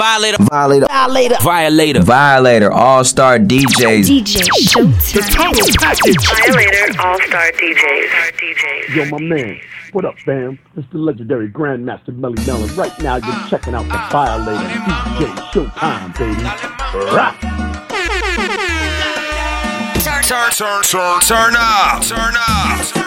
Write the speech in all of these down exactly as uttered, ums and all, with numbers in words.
Violator, Violator, Violator, Violator, Violator, All-Star D Js. D J Showtyme. The total package. Violator, All-Star D Js. Yo, my man. What up, fam? It's the legendary Grandmaster Mele Mel, and right now you're checking out the Violator D J Showtyme, baby. Rock! Turn, turn, turn, turn, turn up, turn up.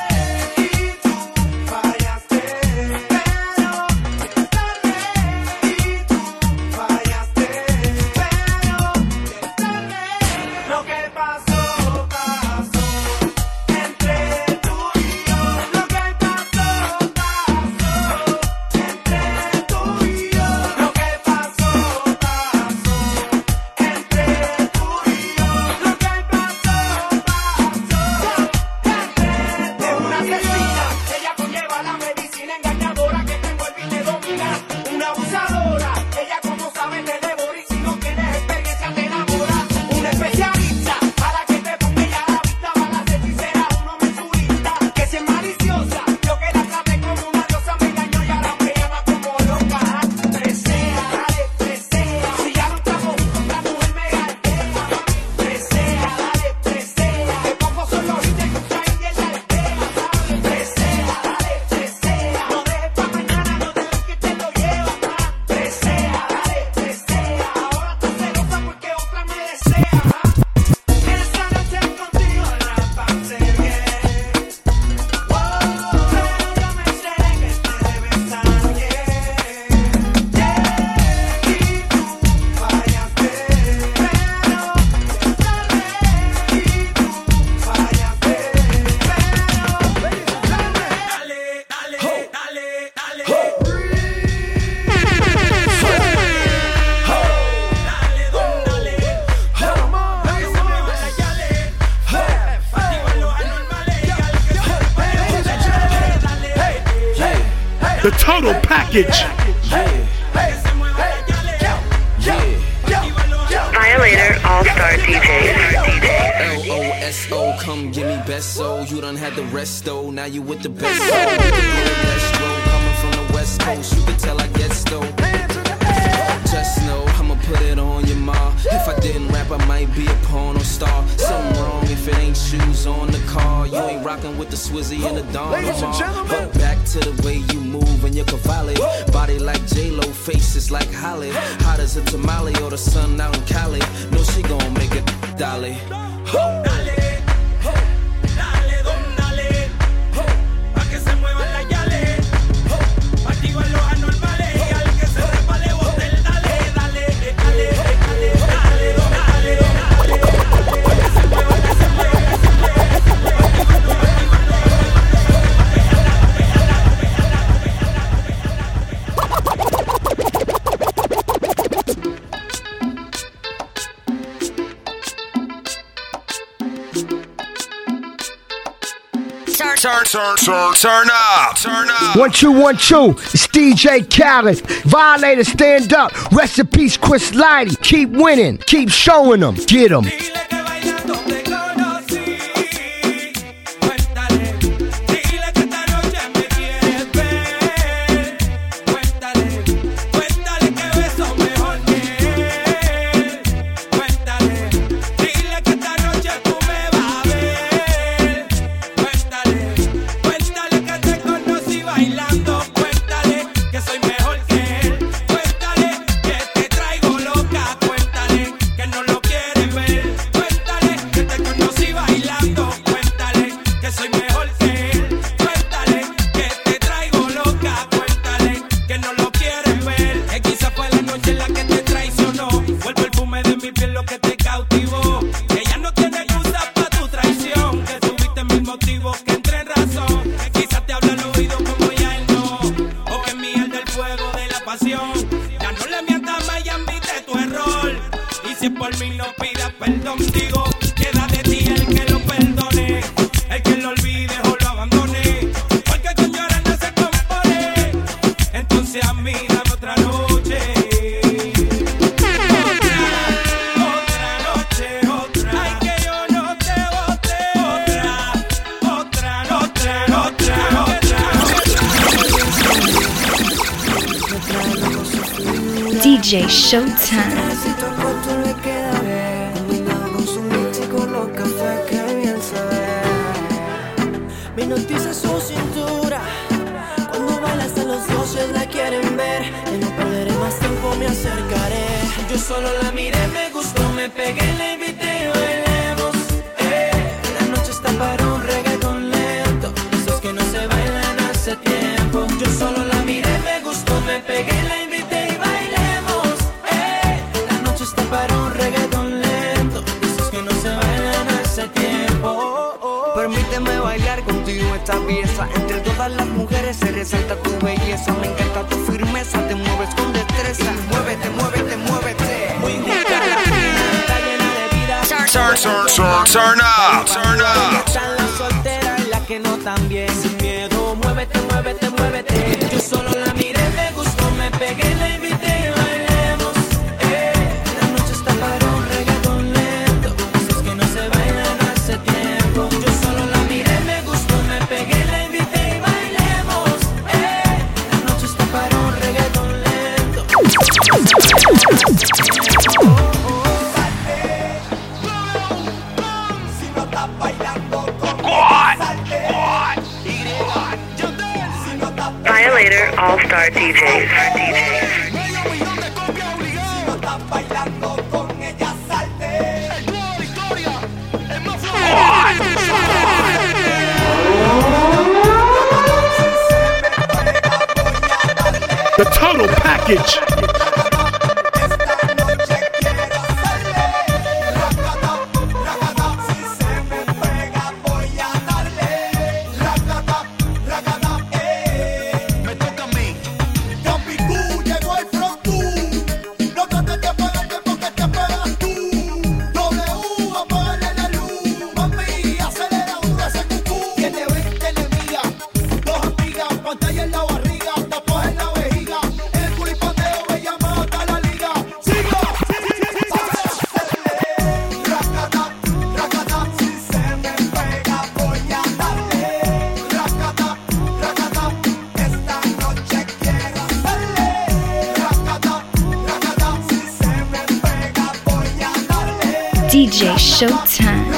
Get you. Come give me best soul. You done had the rest though. Now you with the best soul. Coming from the West Coast, you can tell I get stoked. Just know I'ma put it on your ma. If I didn't rap, I might be a porno star. Something wrong if it ain't shoes on the car. You ain't rocking with the Swizzy and the Don. Ladies and gentlemen, but back to the way you move when you're cavalli. Body like J-Lo, faces like Holly. Hot as a tamale or the sun out in Cali. No, she gon' make it dolly. Turn, turn, turn, turn up, turn up. One, two, one, two. It's D J Callis. Violator, stand up. Rest in peace, Chris Lighty. Keep winning. Keep showing them. Get them. D J Showtyme. La quieren ver, que no perderé más tiempo, me acercaré. Yo solo la miré, me gustó, me pegué, la invité, bailemos. Eh. La noche está para un reggaetón lento, esos que no se bailan hace tiempo. Yo solo la miré, me gustó, me pegué, la invité y bailemos. Eh. La noche está para un reggaetón lento, esos que no se bailan hace tiempo. Oh, oh, oh. Permíteme bailar contigo esta pieza, entre todas las mujeres se resalta tu belleza, me encanta tu firmeza, te mueves con destreza, muévete, muévete, muévete. Muy gusta la vida, está llena de vida. Turn, turn, turn, turn up, turn up. Están las solteras, las que no tan bien, sin miedo, muévete, muévete, muévete. Yo solo la miré, me gustó, me pegué, la invité y bailemos. Eh, la noche está para un reggaetón lento, esos que no se bailan hace tiempo. Yo solo la miré, me gustó, me pegué, la invité. Violator All-Star D Js. D Js. The total package. D J Showtyme.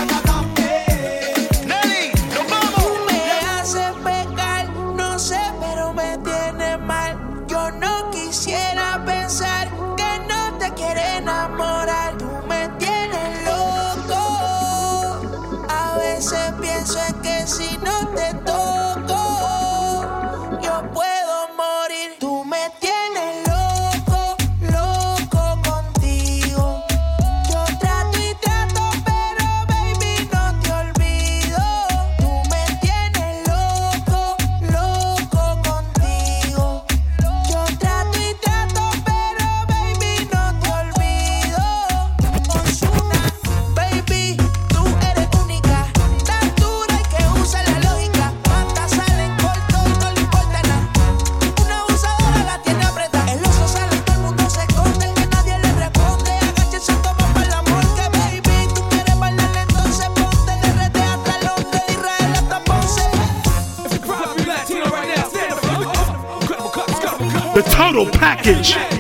The total package. Violator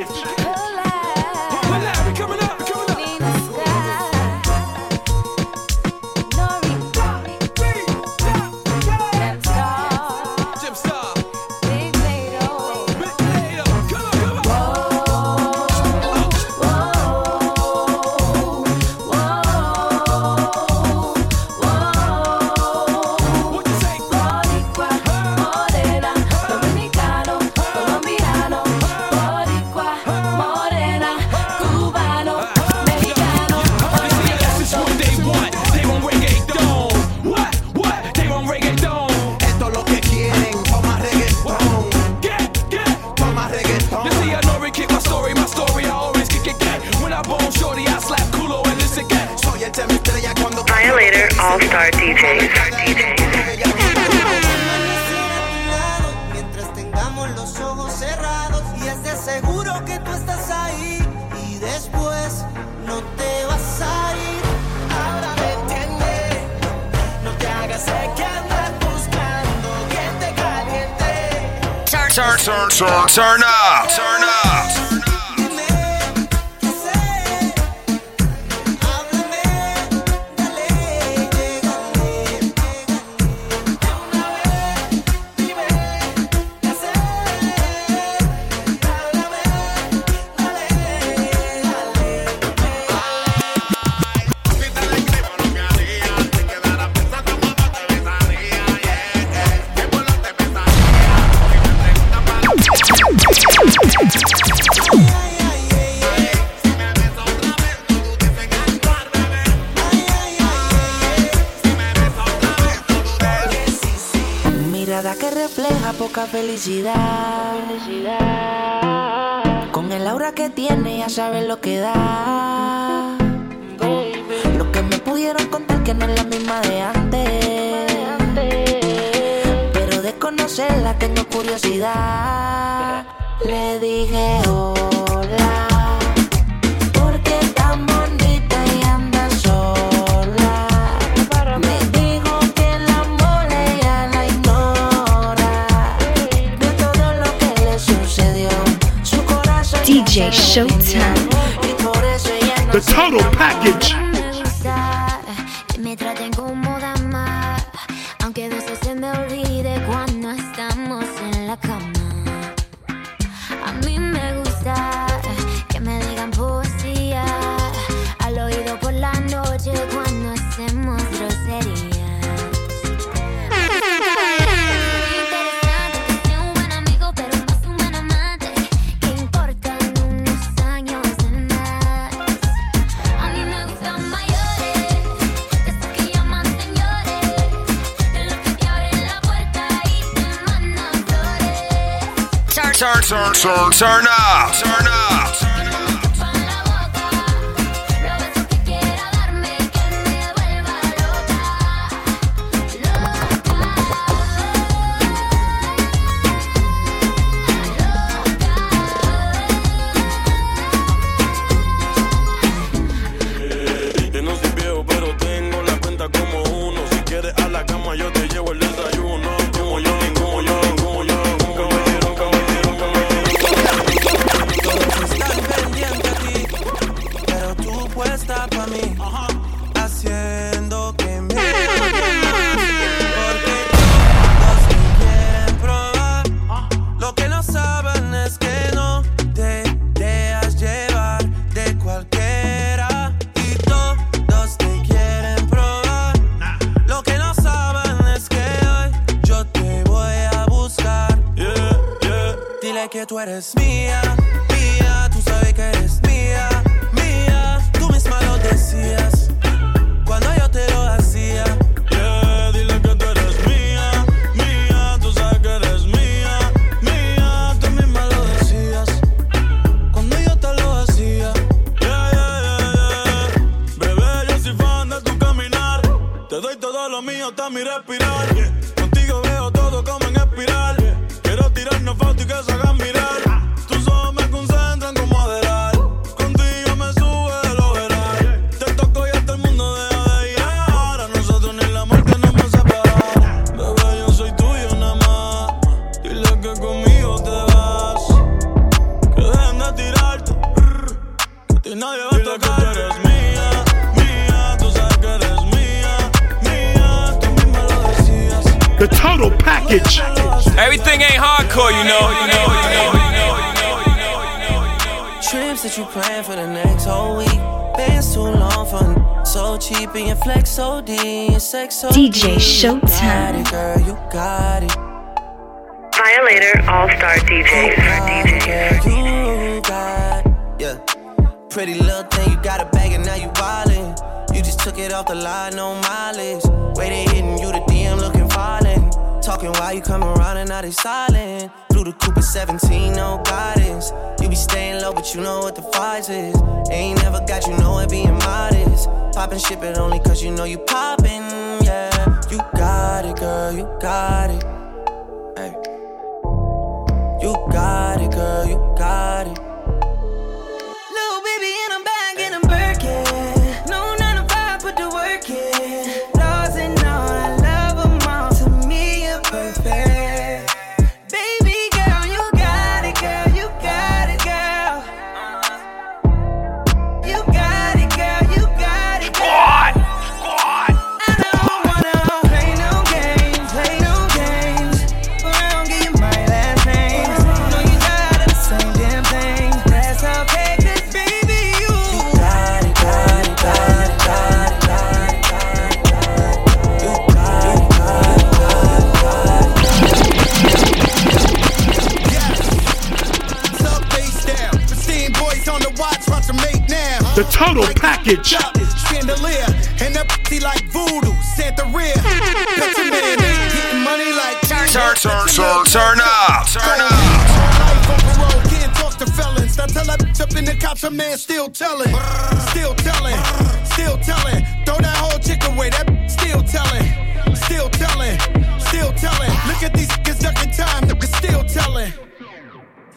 All-Star D Js. Mientras tengamos los ojos cerrados y es de seguro que tú estás ahí y después no te vas a ir. Ahora me entiende, no te hagas el que andas buscando que te caliente. Turn, turn, turn, turn, turn up, turn up. mirada que refleja poca felicidad. felicidad. Con el aura que tiene ya sabes lo que da. Baby. Lo que me pudieron contar que no es la misma de antes. Pero de conocerla tengo curiosidad. Le dije hola. D J Showtyme. The total package. Turn, turn, turn, turn up, turn up. The total package. Everything ain't hardcore, you know. You know, you know, you know, you know, you know, you know. Trips that you plan for the next whole week. Bands too long for so cheap and your flex O D and sex O D. D J Showtyme. You got it, girl, you got it. Violator All-Star D Js. D Js. You got it. Yeah. Pretty little thing, you got a bag and now you wildin'. You just took it off the line, no mileage. Waiting, hitting you the D M looking fallin'. Talking while you come around and now they silent. Through the coupe at seventeen, no guidance. You be staying low, but you know what the price is. Ain't never got you know it being modest. Poppin' shit, but only cause you know you poppin', yeah. You got it, girl, you got it. Hey. You got it, girl, you got it. Lil' baby in a bag and a Birkin. No nine to five, put the work in. The total package. Chandelier and that like voodoo, Santa Ria. That's a man getting money like turn, turn, turn, turn, turn up, turn up. Life on parole, can't talk to felons. I tell that bitch up in the cops, a man still telling, still telling, still telling. Throw that whole chick away, that bitch still telling, still telling, still telling. Look at these niggas ducking time, they're still telling.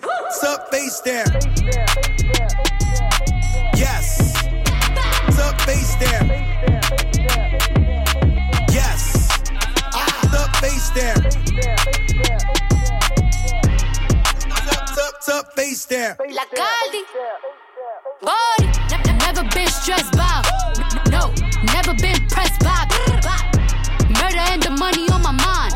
What's up, face there? Yes. What's up, face there? Face there. Tuck, tuck, tuck, face there. La Caldi. Body. Never been stressed by. No, never been pressed by. Murder and the money on my mind.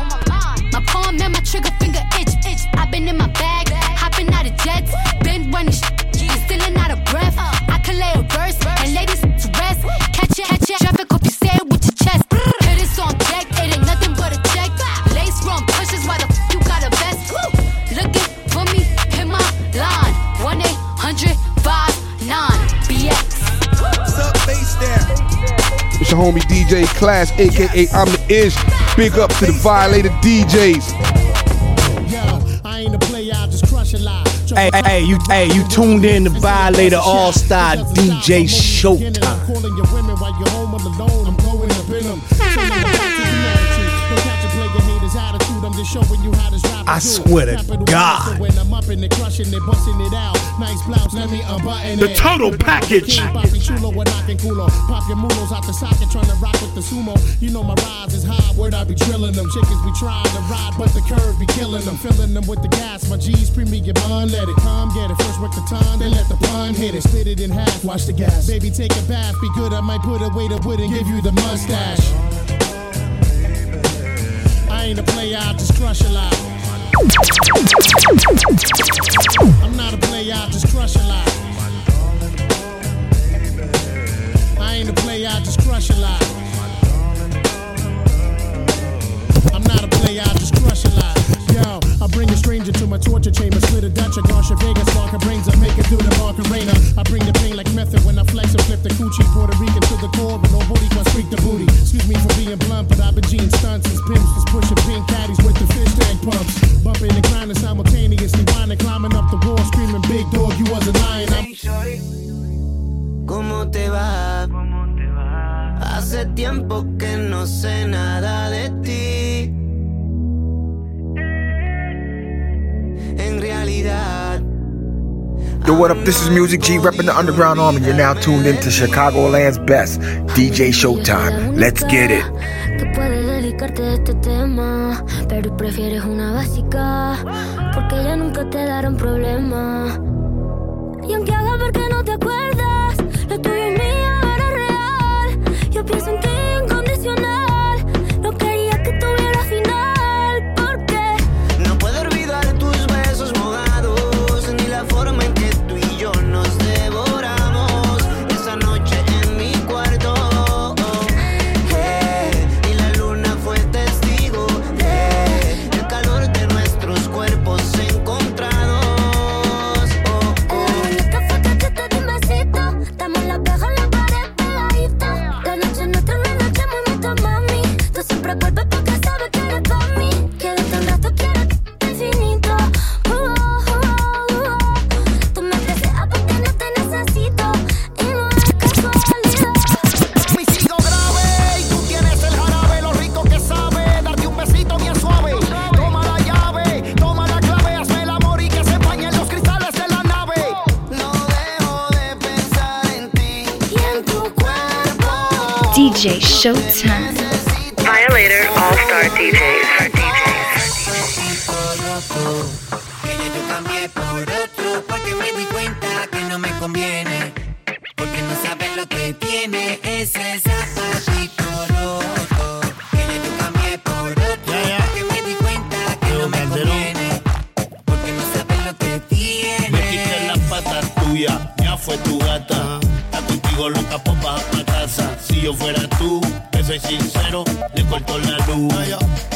My palm and my trigger finger itch, itch. I've been in my bag, hopping out of jets. Been running sh- and stealing out of breath. I can lay a verse and lay this to rest. Catch it, catch it. Traffic hope you stay with your chest. Hit it on deck, it ain't nothing but a check. Wrong pushes, why the f you got a vest? Looking for me, hit my line. one eight hundred five nine B X. What's up, face there? It's your homie D J Class, a k a. Yes. I'm the Ish. Big up to the Violator D Js. Yo, I ain't a player, I just crush a lot. Hey, hey, you, hey, you tuned in to Violator All-Star D J Showtyme. Calling your women while you're home alone. I'm going up in them. I swear to God. The total package. You know my rise is high. Word I be drilling them. Chickens be trying to ride, but the curve be killing them. Filling them with the gas. My G's premium bun. Let it come, get it. First work the time, then let the pun hit it. Split it in half. Watch the gas. Baby, take a bath. Be good. I might put away the wood and give you the mustache. I ain't a player, I just crush a lot. I'm not a player, I just crush a lot. I ain't a player, I just crush a lot. I'm not a player, I just crush a lot. Yo, I bring a stranger to my torture chamber. Split a Dutch, a Garcia Vegas, Barker brains. I make it through the Barcarena. I bring the pain like method when I flex and flip the coochie. Puerto Rican to the core, but nobody can speak the booty. Excuse me for being blunt, but I've been Gene stunts since pimps was pushing pink caddies with the fish tank pumps. Bumping and grinding simultaneously, whining, climbing up the wall, screaming, big dog, you wasn't lying. Hey, shorty, ¿cómo te va? Hace tiempo que no sé nada de ti. En realidad. Yo, what up? This is Music G, repping the Underground Army. You're now tuned in to Chicagoland's best, D J Showtyme. Let's get it. Que puede dedicarte a este tema, pero prefieres una básica, porque ya nunca te darán problema. Y aunque haga ver que no te acuerdas, lo tuyo es mío, ahora real. Yo pienso en ti incondicional, no quería que tuviera final. D J Showtyme. Violator All-Star D Js. Que yo te cambié por otro, porque me di cuenta que no me conviene. Porque no sabes lo que tiene ese zapatito roto. Que yo te cambié por otro, porque me di cuenta que no me conviene. Porque no sabes lo que tiene. Me quité las patas tuyas, ya fue tu gata. Está contigo loca, pues baja pa' casa. Si yo fuera tú, te soy sincero, le corto la luz,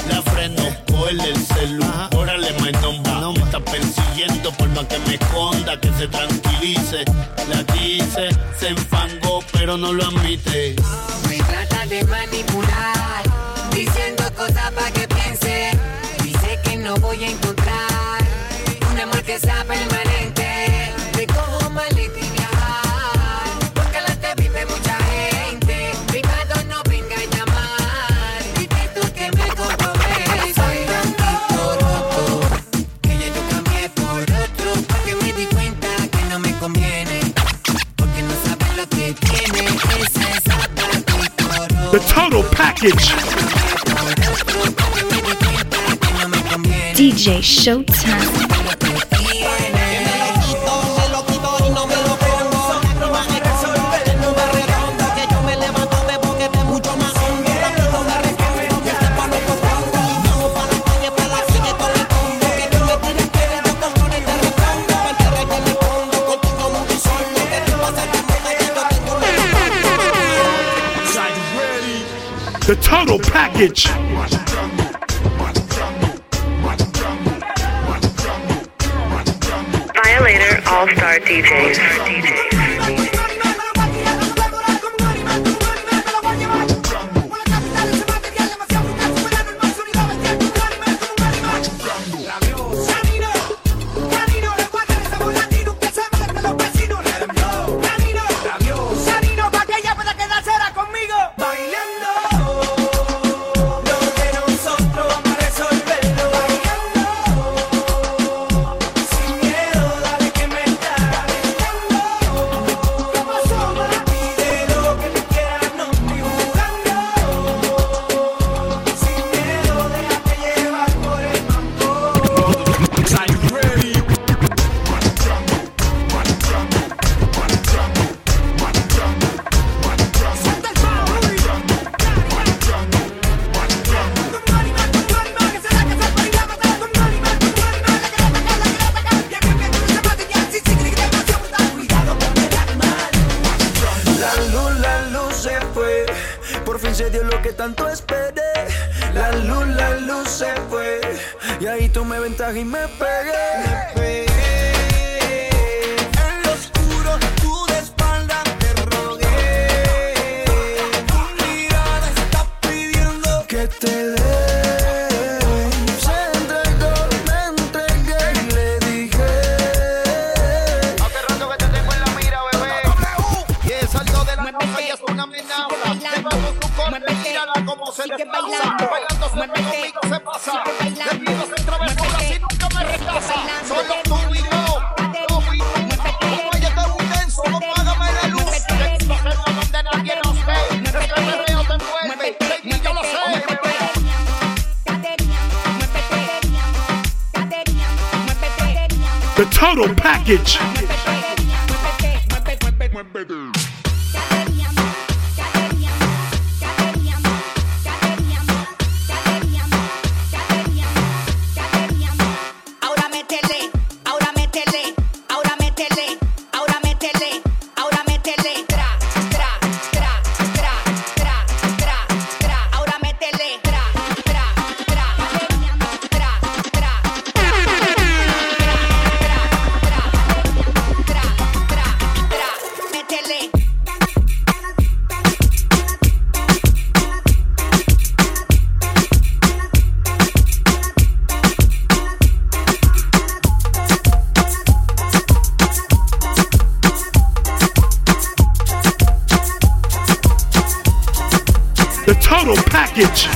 la freno, cogerle el celu, órale my number, me está persiguiendo por más que me esconda, que se tranquilice, la quise, se enfangó, pero no lo admite. Me trata de manipular, diciendo cosas pa' que piense, dice que total package. D J Showtyme. The total package. Violator All-Star D Js. Package.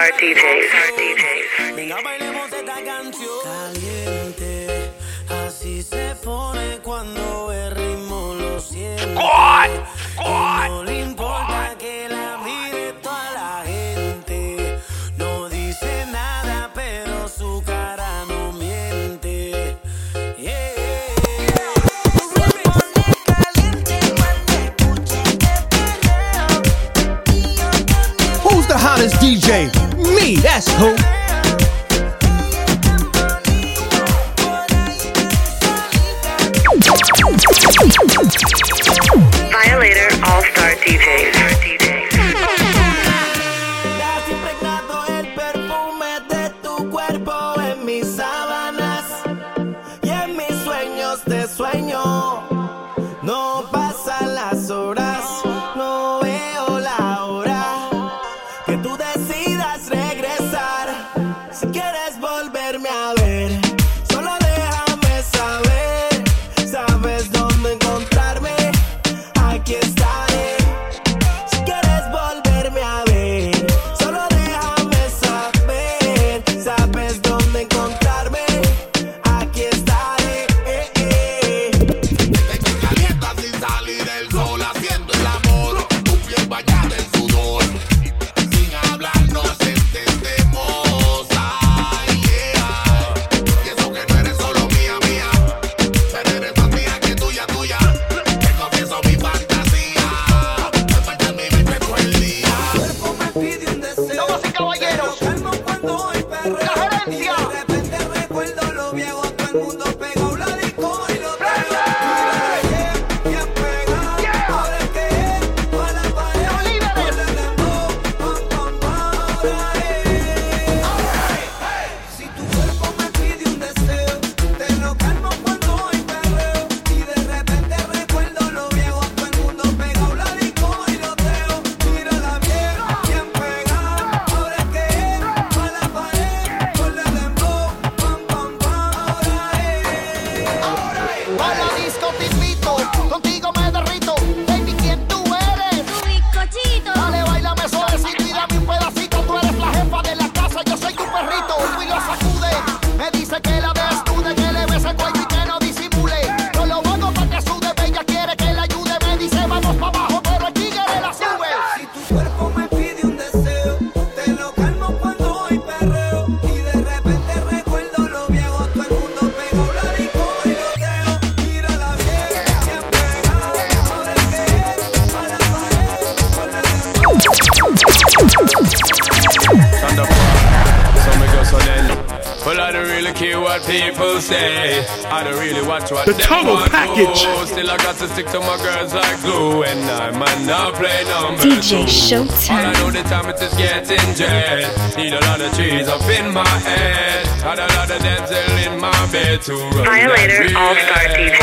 Aquí estaré. really care what people say. I don't really watch what the total package. Do. Still I got to stick to my girls like glue, and I might not play numbers. D J Showtyme. All I know the time it is getting jet. Need a lot of trees up in my head, and a lot of Denzel in my bed to run. Violator, all-star D J.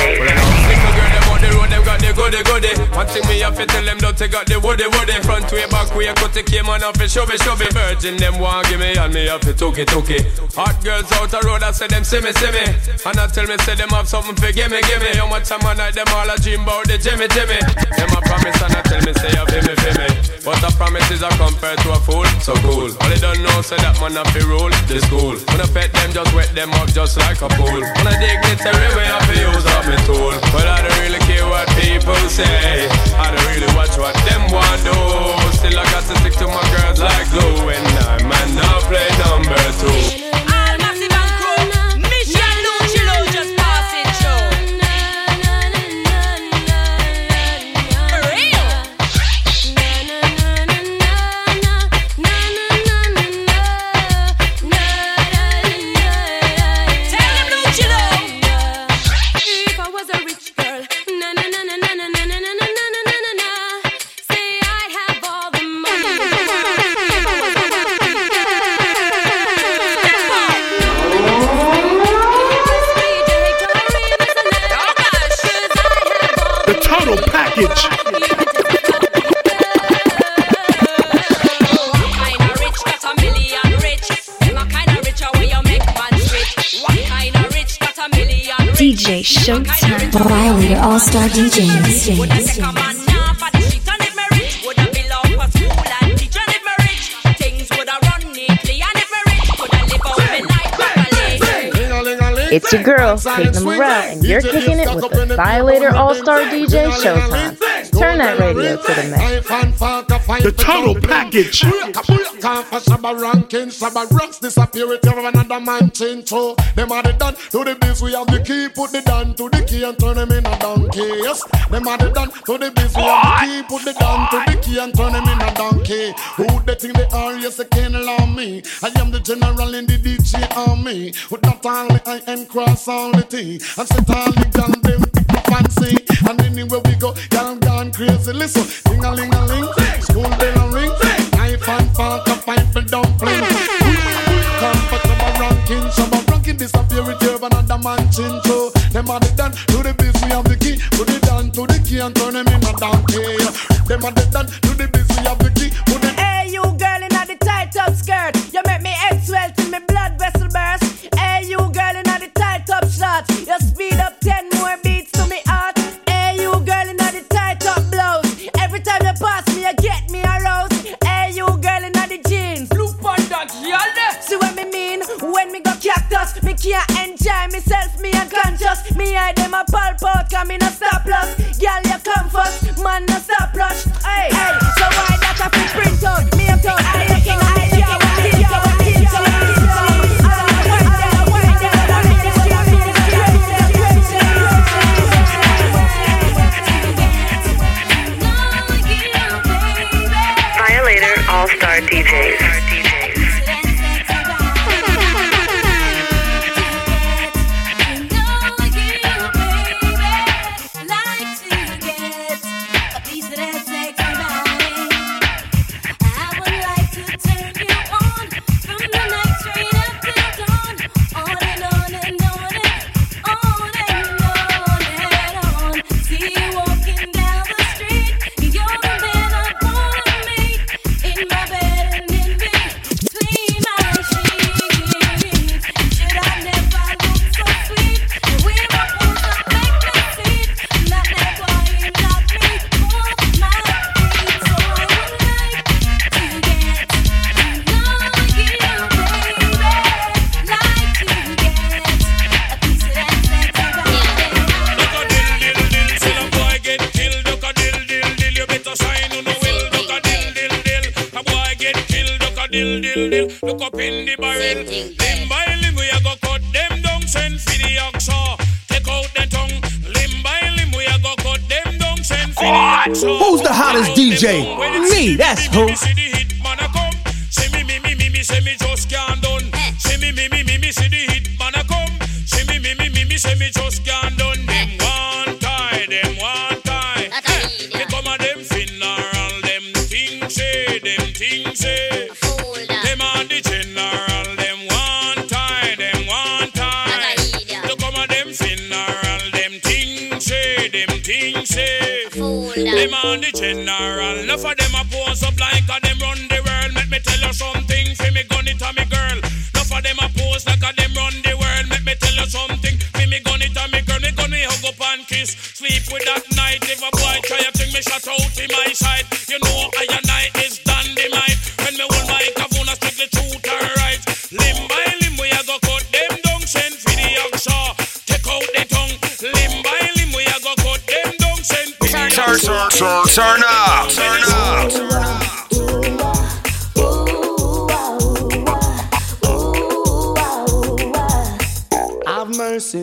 The road, they got the goody goody. One thing me have to tell them, don't they got the woody woody. Front way, back way, cut the came on off and shove it, shove it. Virgin, them want give me, and me have to took it, took it. Hot girls out the road, I say them, see me, see me. And I tell me, say them have something for gimme, gimme. How much time I night, them all I dream about the Jimmy, Jimmy. Them I promise, and I tell me, say you me, for me. What I promise is I compare to a fool, so cool. All they don't know, say that man have to rule, this cool. When I pet them, just wet them up, just like a pool. When I dig it, everywhere, I feel use up my tool. Well, I don't really care what people say. I don't really watch what them want do. Still I got to stick to my girls like glue, and I might not play number two. All massive and crew, Michelle Lucillo just passing show. For real. Tell them Lucillo. If I was a rich girl. D J Showtyme, Violator All-Star D Js. It's your girl, Kate Namorow, and you're kicking it with the Violator All-Star D J Showtyme. Turn that radio to the max. The total package. Them are the done to the biz. We have the key. Put the down to the key and turn them in a donkey. Them are the done to the biz. We have the key. Put the down to the key and turn them in a donkey. Who they think they are? Yes, they can't allow me. I am the general in the D J army. With not only I am cross all the tea and sit all the gun, them pick up and see. And anywhere we go, y'all gone crazy. Listen, ding-a-ling-a-ling, school bell and ring, knife and fork and fight for dumpling. Come for some ranking, some ranking disappear with you, but another man chin too. Them are the done to the biz, we have the key. Put it down to the key and turn them in a donkey. Them are the done to the biz, we have the key. Put it. Hey, you girl in the tight up skirt, you make me head swell till me blood vessel burst. Hey, you girl in top shots, you speed up ten more beats to me heart. Hey, you girl in the tight top blouse. Every time you pass me, you get me aroused. Hey, you girl in the jeans. Blue panda, yalla. See what me mean? When me got cactus, me can't enjoy myself, me unconscious. Me eye them a pulp out, cause me no stop loss. Girl, you come first, man no stop rush. Hey, hey, so why that I feel print out? Me a talk, I a talk. All-Star D Js. Look up in the barrel. Limb by limb we a go cut them down. Send for the oxa. Take out the tongue. Limb by limb we a go cut them down. Send for the oxa. Who's the hottest D J? Me, that's who. See the hit man a come. See me, me, me, me, me. See me just can't done. See me, me, me, me, me. See the hit man. say. Fool. Them on the general. Enough of them a pose up like a them run the world. Let me tell you something. Fi me gun it a me girl. Enough of them a pose like a them run the world. Let me tell you something. Fi me gun it a me girl. Me gun me hug up and kiss. Sleep with that night. If a boy try a thing, me shut out in my sight. You know I and I is dynamite. When me hold my cavona, stick the truth and right. Limb by limb, we a go cut them down. Send for the action. Take out the tongue. Limb by limb, we a go cut them down. Send for the action. Turn up, turn up, turn up. Have mercy.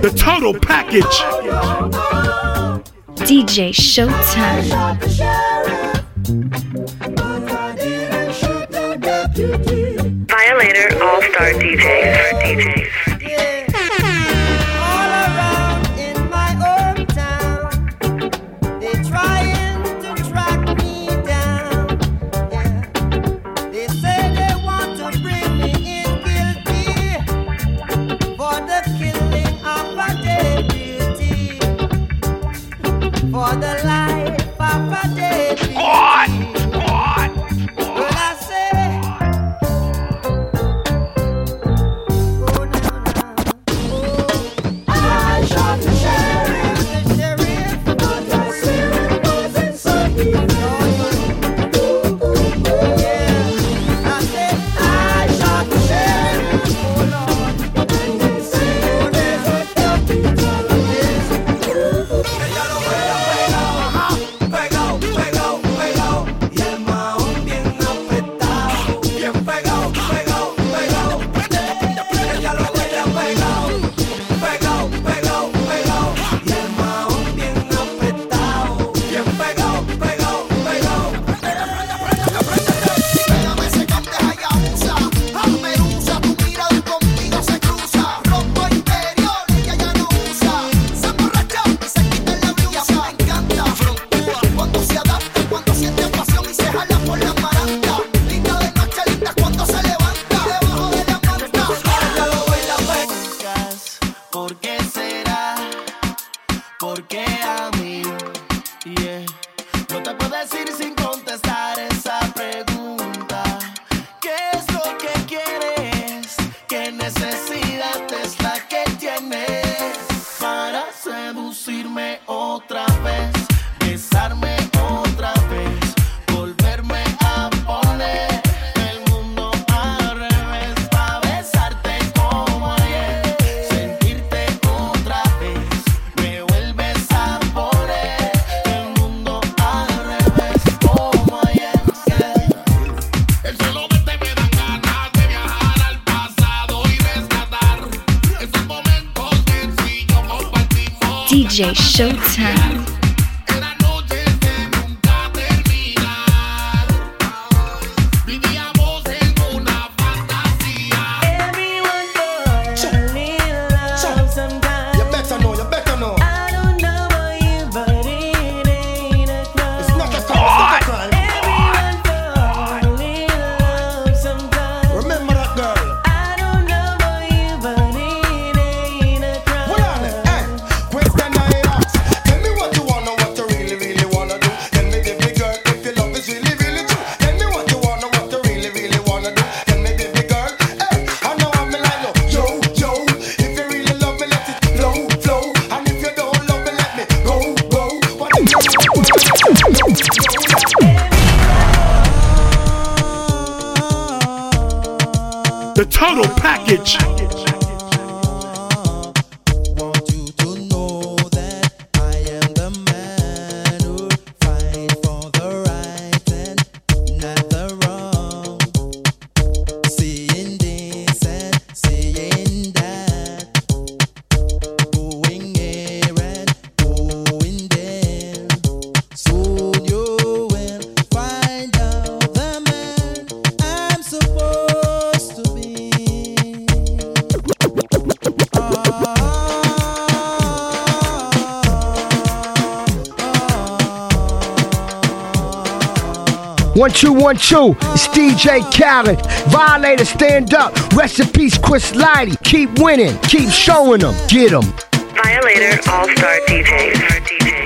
The total package. D J Showtyme. Violator All-Star D Js. D Js. D J Showtyme. Tell me what you want. package. One, two, one, two, it's D J Khaled. Violator, stand up. Rest in peace, Chris Lighty. Keep winning, keep showing them, get them. Violator, all-star D Js. D Js. D Js.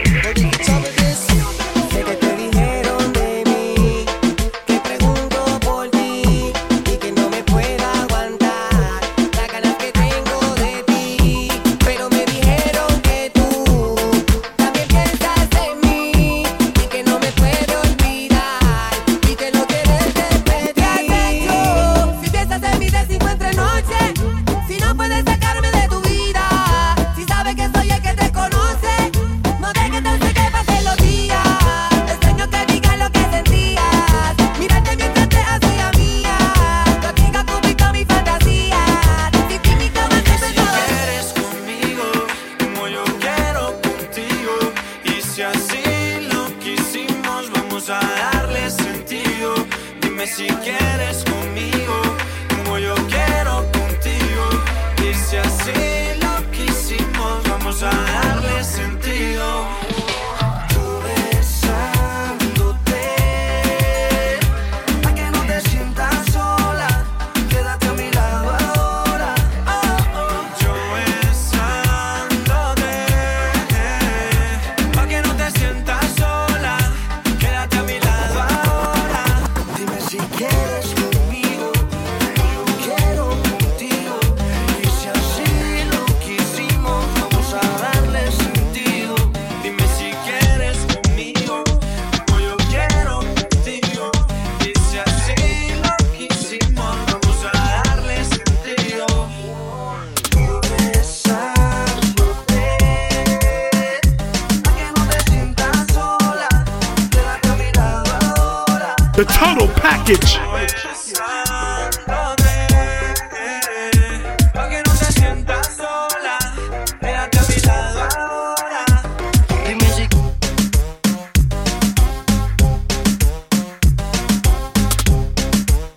The total package.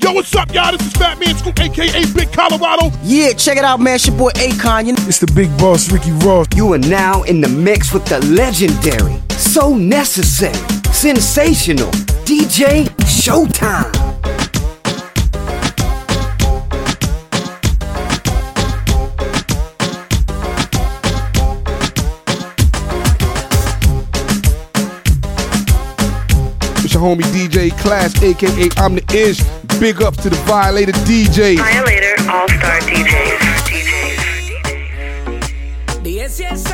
Yo, what's up, y'all? This is Fat Man Scoop, a k a. Big Colorado. Yeah, check it out, man. It's your boy A-Kanya. It's the big boss, Ricky Ross. You are now in the mix with the legendary, so necessary, sensational D J Showtyme. It's your homie D J Class, a k a. I'm the Ish. Big ups to the Violator D Js. Violator all-star D Js. D Js. D Js.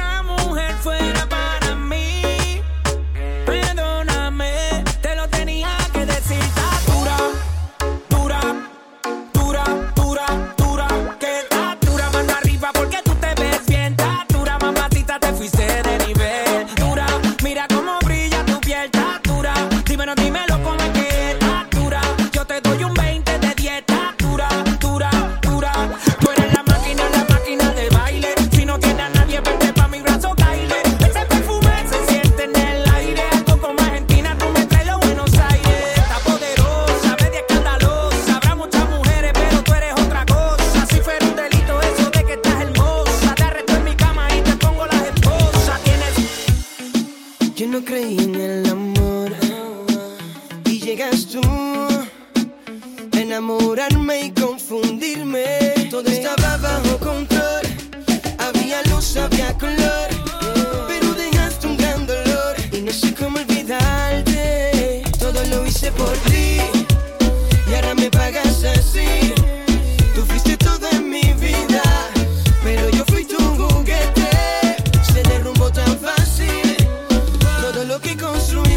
Lo que construí.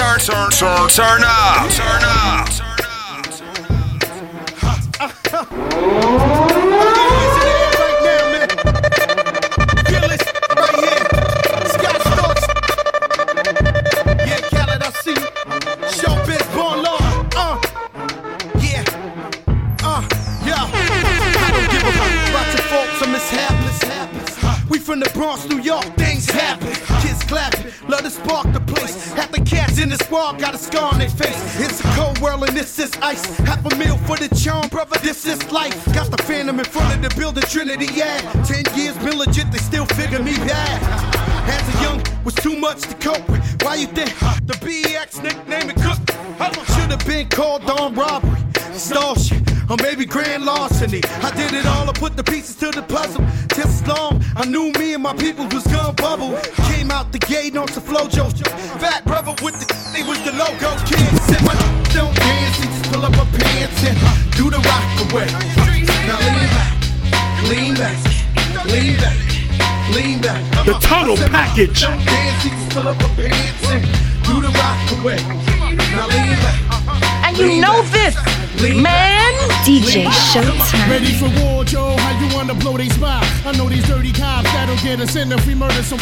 turn, turn, turn, turn up, turn up, turn up, turn up. Right now, man. Fearless, right here. Scott Storch. Yeah, Khaled, I see you. Showbiz, born law. Uh, yeah. Uh, yo. I don't give a fuck about your faults or mishaps. We from the Bronx, New York. Things happen. Kids clapping. Love to spark the place. Half the cats in the squad got a scar on their face. It's a cold world and this is ice. Half a meal for the charm, brother, this is life. Got the phantom in front of the building, Trinity, yeah. Ten years been legit, they still figure me bad. As a young, was too much to cope with. Why you think the B X nickname it Cook? Should have been called on robbery, stall shit, or maybe grand larceny. I did it all, I put the pieces to the puzzle. Just as long, I knew me and my people was gun bubble. Came out the gate on some flojo. Fat brother with the they was the logo kid. Said my don't dance, they just pull up my pants and do the rock away. Now lean back, lean back, lean back, lean back. The total package. Don't dance, they just pull up my pants and do the rock away. Now lean back. And you know this, man. D J Showtyme. Ready for war, Joe? How you wanna blow they spy? I know these dirty cops that'll get us in if we murder some.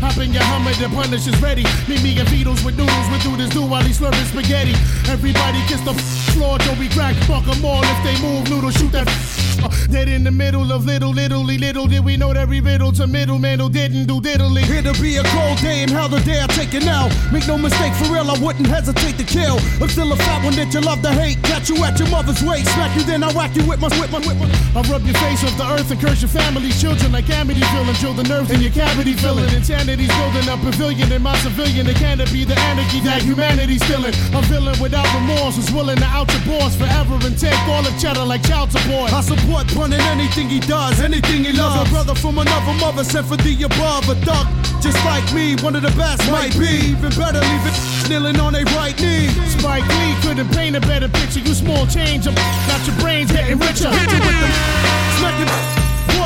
Hop in your Hummer, the Punisher's ready. Meet me and Beatles with noodles, with dudes do while he's slurping spaghetti. Everybody kiss the floor, Joe. We crack, fuck them all if they move. Noodle, shoot that. Uh, dead in the middle of little, little, little did we know every riddle to middleman who didn't do diddly. It'll be a cold day and how the day I take it now. Make no mistake, for real, I wouldn't hesitate to kill. I'm still a fat one that you love to hate. Got you at your mother's waist, smack you then I whack you with my, with my, with my. I rub your face off the earth and curse your family, children like Amityville and drill the nerves in your cavity filling. Insanity's building a pavilion in my civilian. It can't be the anarchy that humanity's feeling. I'm feeling without remorse, was willing to out your boss forever and take all the cheddar like child support. I support What pun in anything he does, anything he loves. A brother from another mother sent for the above. A thug just like me, one of the best might be. Even better leave it kneeling on their right knee. Spike Lee couldn't paint a better picture. You small change, up, got your brains getting richer.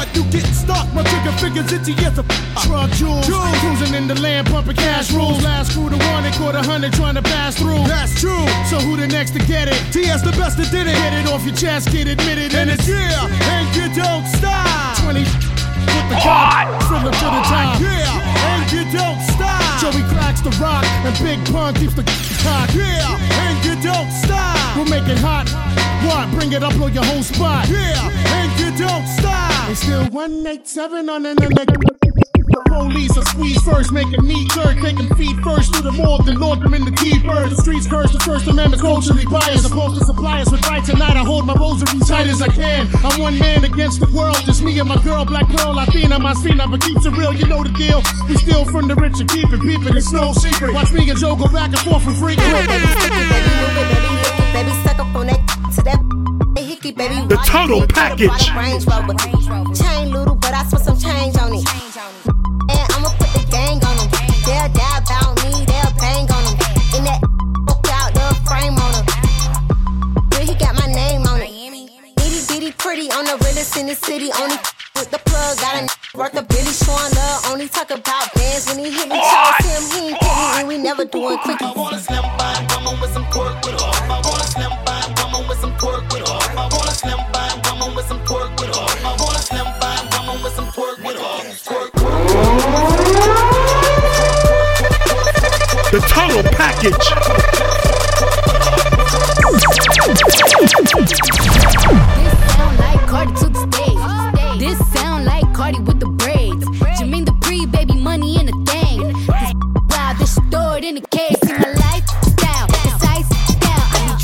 What you getting stuck? My trigger fingers itchy as a truck jewels. Cruising in the land, pumping cash rules. Last crew to one and caught a hundred trying to pass through. That's true. So who the next to get it? T S the best that did it. Get it off your chest, kid, admit it. And it's yeah, and you don't stop. Twenty with the cop, from the to the top. Yeah, and you don't stop. Joey cracks the rock and Big Pun keeps the cock. Yeah, and you don't stop. We'll make it hot. What? Bring it up on your whole spot. Yeah, and you don't stop. It's still one eight seven on the the police are squeeze first, making me jerk, taking feet first through the morgue, then lord them in the T-bird. The streets curse, the First Amendment culturally biased. Supposed to supply us with right tonight. I hold my rosary tight as I can. I'm one man against the world, just me and my girl, black girl, Latina, my Cena, but keeps it real, you know the deal. We steal from the rich and keep it peeping, it's no secret. Watch me and Joe go back and forth and freak. Baby, suck up on that to that hickey, baby. The total package. Chain little, but I spent some change on it. And I'ma put the gang on them. They'll die about me, they'll bang on them. In that fuck out the frame on them. Dude, he got my name on it. Itty bitty pretty on the realest in the city. Only with the plug, got a worth the Billy showing love. Only talk about bands when he hit me. Chose him, he ain't kidding, and we never doing quickie. I wanna slam by, come on with some pork with all. Slim by woman with some pork with off. I want a slim by woman with some pork with off. I want a slim by woman with some pork with off. The total package. This sound like Cardi to the stage. This sound like Cardi with the braids. Jermaine the pre baby money in a thing. This wild, this stored in a case. In my lifestyle, it's ice. Talk like a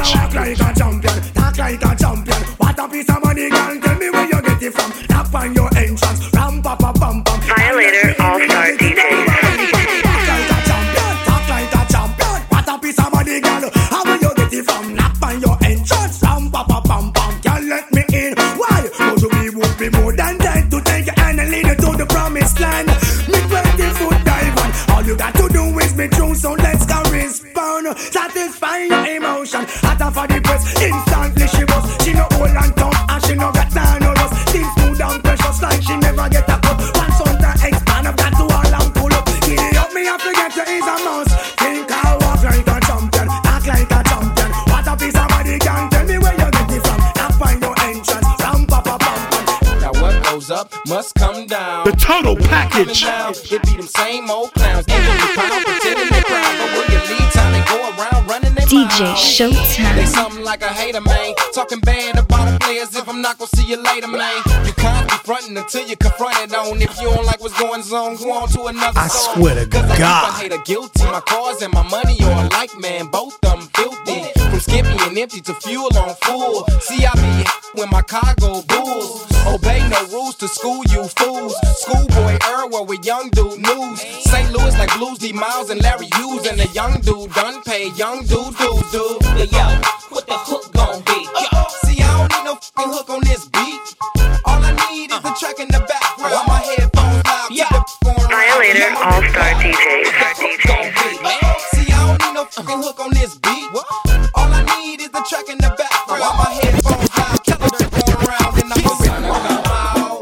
champion, what a piece of money, girl. How will you get it from? Knock on your engine. off of the press. Instantly she bust. She no old and dumb, and she no got none of us. Things smooth and precious like she never get a cup. One son to expand, I've got to all and pull up. Give it up, me I forget you is a must. Think I walk like a champion, act like a champion. What a piece of body can tell me where you get it from. Can't find your entrance, ram pa pa pam pam. Now what goes up must come down. The total package. It be them same old clowns. D J Showtyme. They something like a hater, man. Talking bad about the players if I'm not gonna see you later, man. You can't be frontin' until you confronted on. If you don't like what's going on, go on to another I song. Swear to God. Cause I keep a hater guilty. My cars and my money are alike, man. Both of them filthy. From skimpy and empty to fuel on full. See, I be with my cargo bulls. Obey no rules to school, you fools. Schoolboy Earl with young dude news. Saint Louis like Blues, D. Miles and Larry Hughes. And the young dude done paid, young dude. Do, do, yo, what the hook gon' be? Yo, see, I don't need no fucking hook on this beat. All I need is the track in the background. While my headphones loud, yo. Violator, all-star D Js. See, I don't need no fucking hook on this beat. All I need is the track in the background. While my headphones loud, tell them they're going around. And I'm gonna sing wow,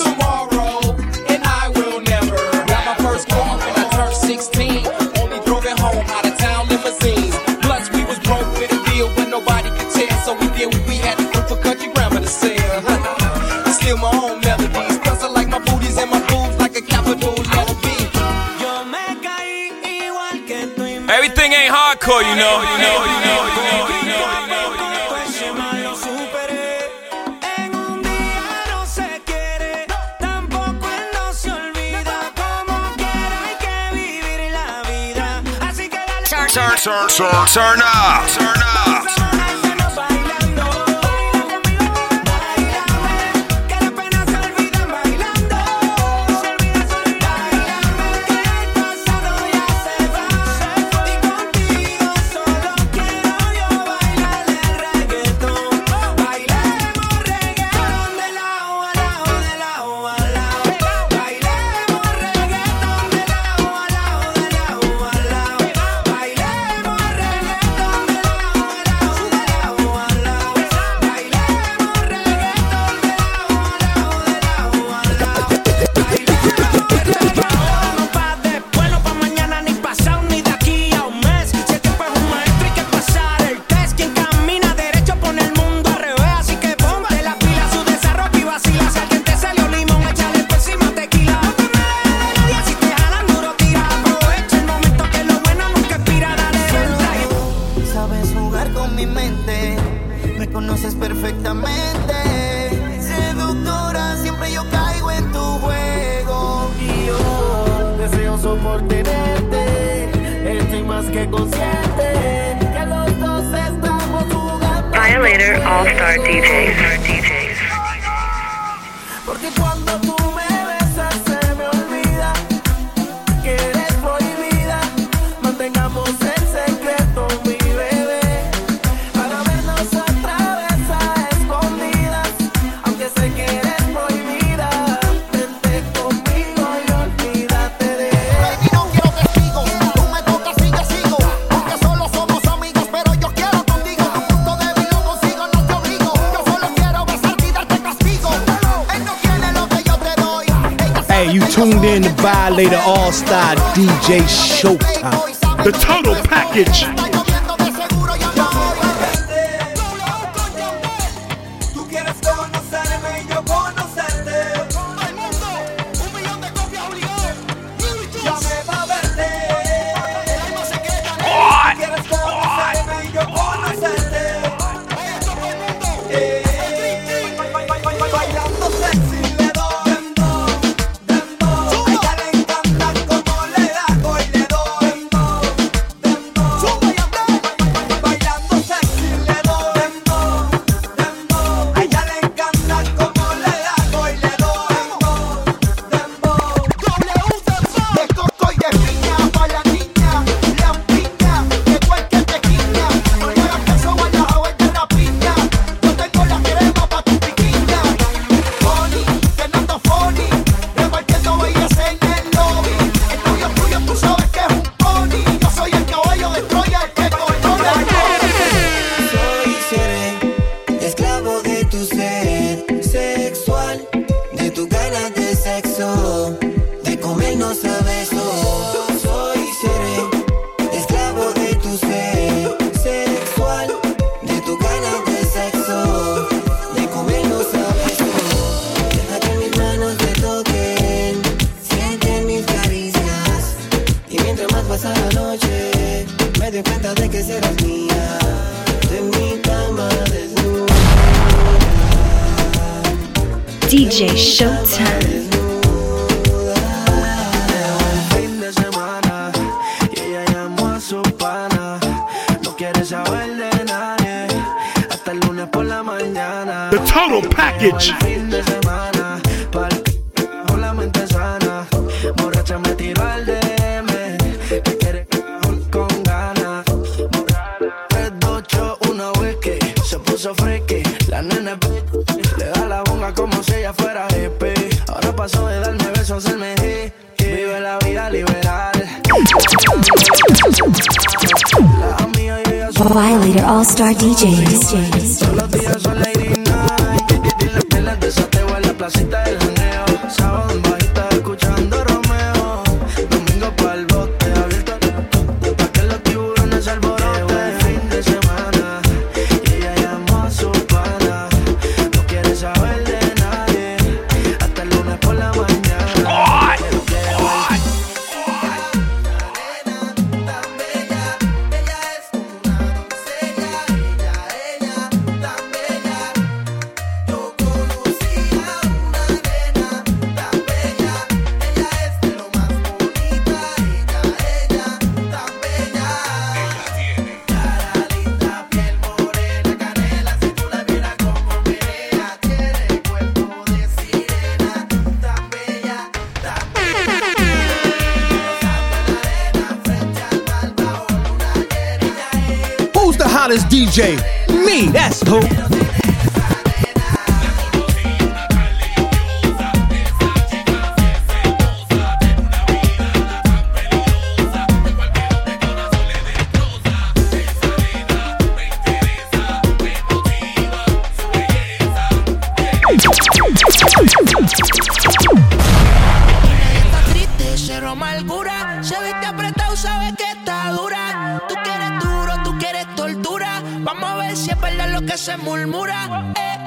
tomorrow, and I will never. Got my first car when I turned sixteen. Only drove it home out of town limousines. My own melodies, plus I like my booties and my boobs like a capital letter B. Everything ain't hardcore, you know, you know, you know, you know, you know. Turn up, turn up. Tuned in to Violator All-Star D J Showtyme. The total package. D J Showtyme. Fin de semana, y ella llamó a su pana. No quiere saber de nadie, hasta el lunes por la mañana. The total package. Fin de semana, con la mente sana. Borracha me tiró al D M, que quiere con ganas. tres, dos, ocho, una vez que se puso fresque, la nena le da la bonga como si ella fuera G P. Ahora pasó de darme besos a hacerme G. Vive la vida liberal. La mía y ella son Violator All Star D Js. Todos los días son Lady Night. Dile que las desateo en la placita del janeo. Sábado en bajita escuchando Romeo. Domingo pa'l bote abierto pa' que los tiburones alboroten. Fin de semana y ella llamó a su pana. No quiere saber de nadie hasta el lunes por la mañana. Hottest D J, me, that's who. Se murmura, eh.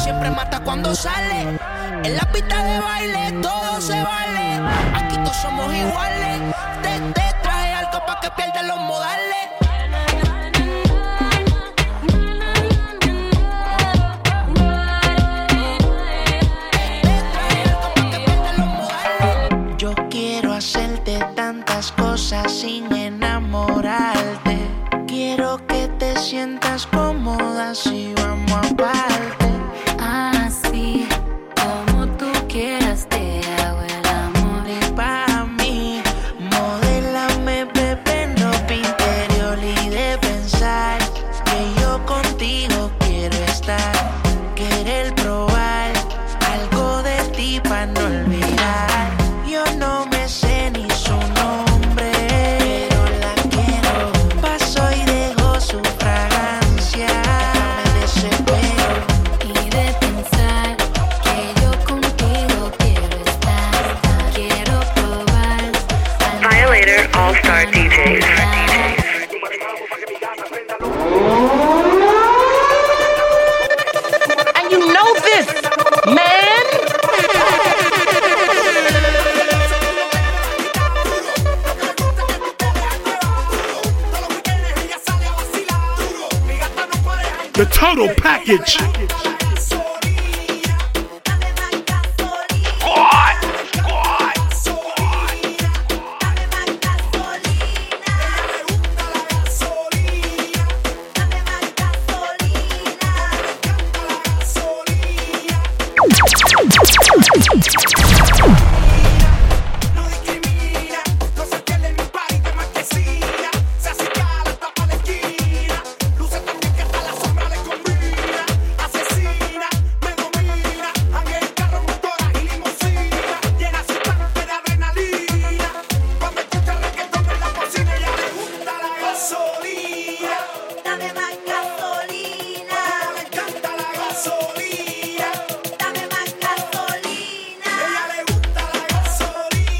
Siempre mata cuando sale. En la pista de baile todo se vale. Aquí todos somos iguales. Te, te traje algo pa' que pierdas los modales. Te traje algo pa' que pierdas los modales. Yo quiero hacerte tantas cosas sin enamorarte. Quiero que te sientas cómoda si vamos a parte. Así como tú quieras te hago el amor. Y para mí, modélame, bebé, no interior y de pensar que yo contigo quiero estar. Querer probar algo de ti para no olvidar. Yo no me sé ni su nombre. The total package.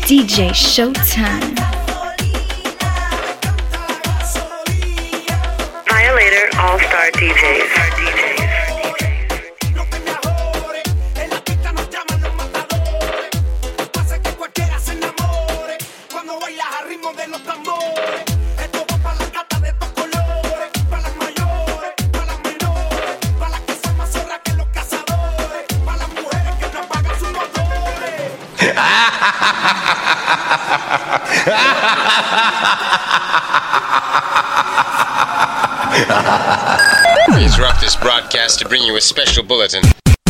D J Showtyme. Violator All Star D Js. We interrupt this broadcast to bring you a special bulletin.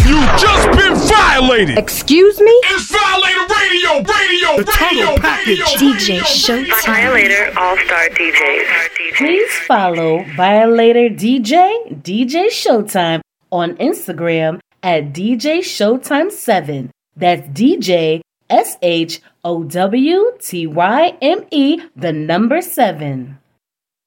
You've just been violated! Excuse me? It's Violator Radio! Radio! The radio! Radio! D J Showtyme. Violator All-Star D Js. Please follow Violator D J, D J Showtyme on Instagram at D J Showtyme seven. That's D J S H O W T Y M E, the number seven.